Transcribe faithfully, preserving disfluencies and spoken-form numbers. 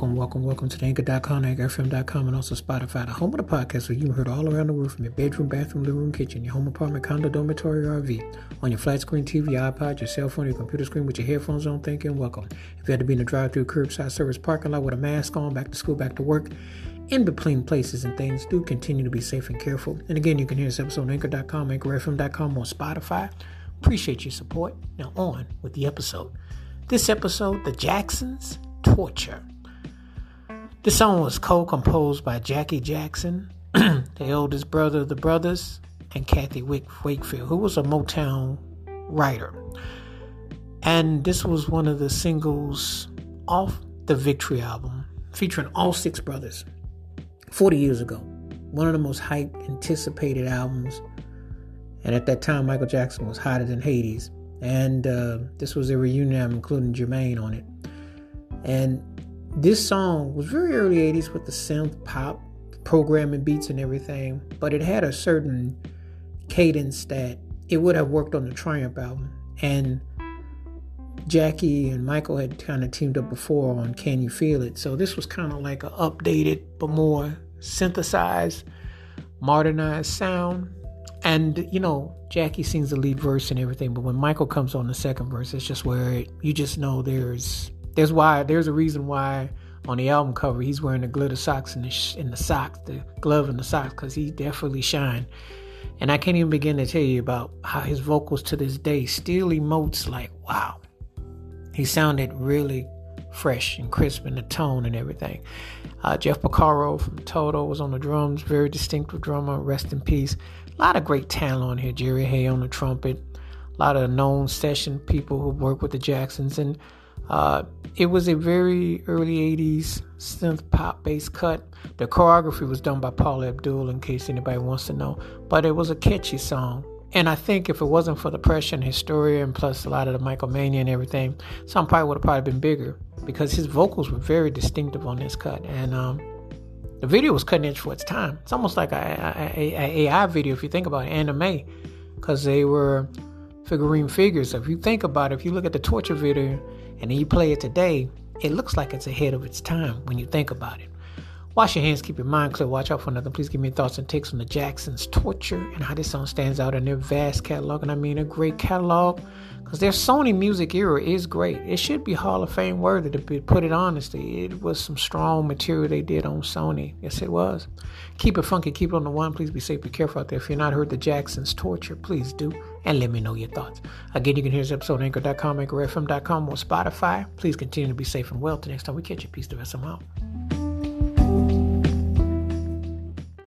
Welcome, welcome, welcome to the anchor dot com, anchor f m dot com, and also Spotify, the home of the podcast where you heard all around the world from your bedroom, bathroom, living room, kitchen, your home, apartment, condo, dormitory, or R V, on your flat screen T V, your iPod, your cell phone, your computer screen with your headphones on. Thank you and welcome. If you had to be in a drive-through, curbside service, parking lot with a mask on, back to school, back to work, in between places and things, do continue to be safe and careful. And again, you can hear this episode on anchor dot com, anchor f m dot com, on Spotify. Appreciate your support. Now on with the episode. This episode, The Jackson's Torture. This song was co-composed by Jackie Jackson, the eldest brother of the brothers, and Kathy Wick-Wakefield, who was a Motown writer. And this was one of the singles off the Victory album, featuring all six brothers, forty years ago. One of the most hyped, anticipated albums. And at that time, Michael Jackson was hotter than Hades. And uh, this was a reunion, including Jermaine on it. And this song was very early eighties with the synth pop programming beats and everything, but it had a certain cadence that it would have worked on the Triumph album. And Jackie and Michael had kind of teamed up before on Can You Feel It? So this was kind of like an updated but more synthesized, modernized sound. And, you know, Jackie sings the lead verse and everything, but when Michael comes on the second verse, it's just where it, you just know there's... There's why there's a reason why on the album cover he's wearing the glitter socks and the sh- and the socks, the glove and the socks, because he definitely shine. And I can't even begin to tell you about how his vocals to this day still emotes like, wow. He sounded really fresh and crisp in the tone and everything. Uh, Jeff Pokaro from Toto was on the drums, very distinctive drummer, rest in peace. A lot of great talent on here. Jerry Hay on the trumpet, a lot of known session people who work with the Jacksons. And Uh, it was a very early eighties synth pop bass cut. The choreography was done by Paul Abdul, in case anybody wants to know. But it was a catchy song. And I think if it wasn't for the pressure and hysteria and plus a lot of the Michael Mania and everything, some probably would have probably been bigger because his vocals were very distinctive on this cut. And um, the video was cutting edge for its time. It's almost like a, a, a AI video if you think about it, anime, because they were figurine figures. So if you think about it, if you look at the torture video, and then you play it today, it looks like it's ahead of its time when you think about it. Wash your hands, keep your mind clear, watch out for nothing. Please give me your thoughts and takes on the Jackson's Torture and how this song stands out in their vast catalog. And I mean a great catalog, because their Sony Music era is great. It should be Hall of Fame worthy, to be, put it honestly. It was some strong material they did on Sony. Yes, it was. Keep it funky, keep it on the one. Please be safe, be careful out there. If you're not heard the Jackson's Torture, please do. And let me know your thoughts. Again, you can hear this episode on anchor dot com, anchor f m dot com, or Spotify. Please continue to be safe and well. Till next time we catch you. Peace the rest of them out.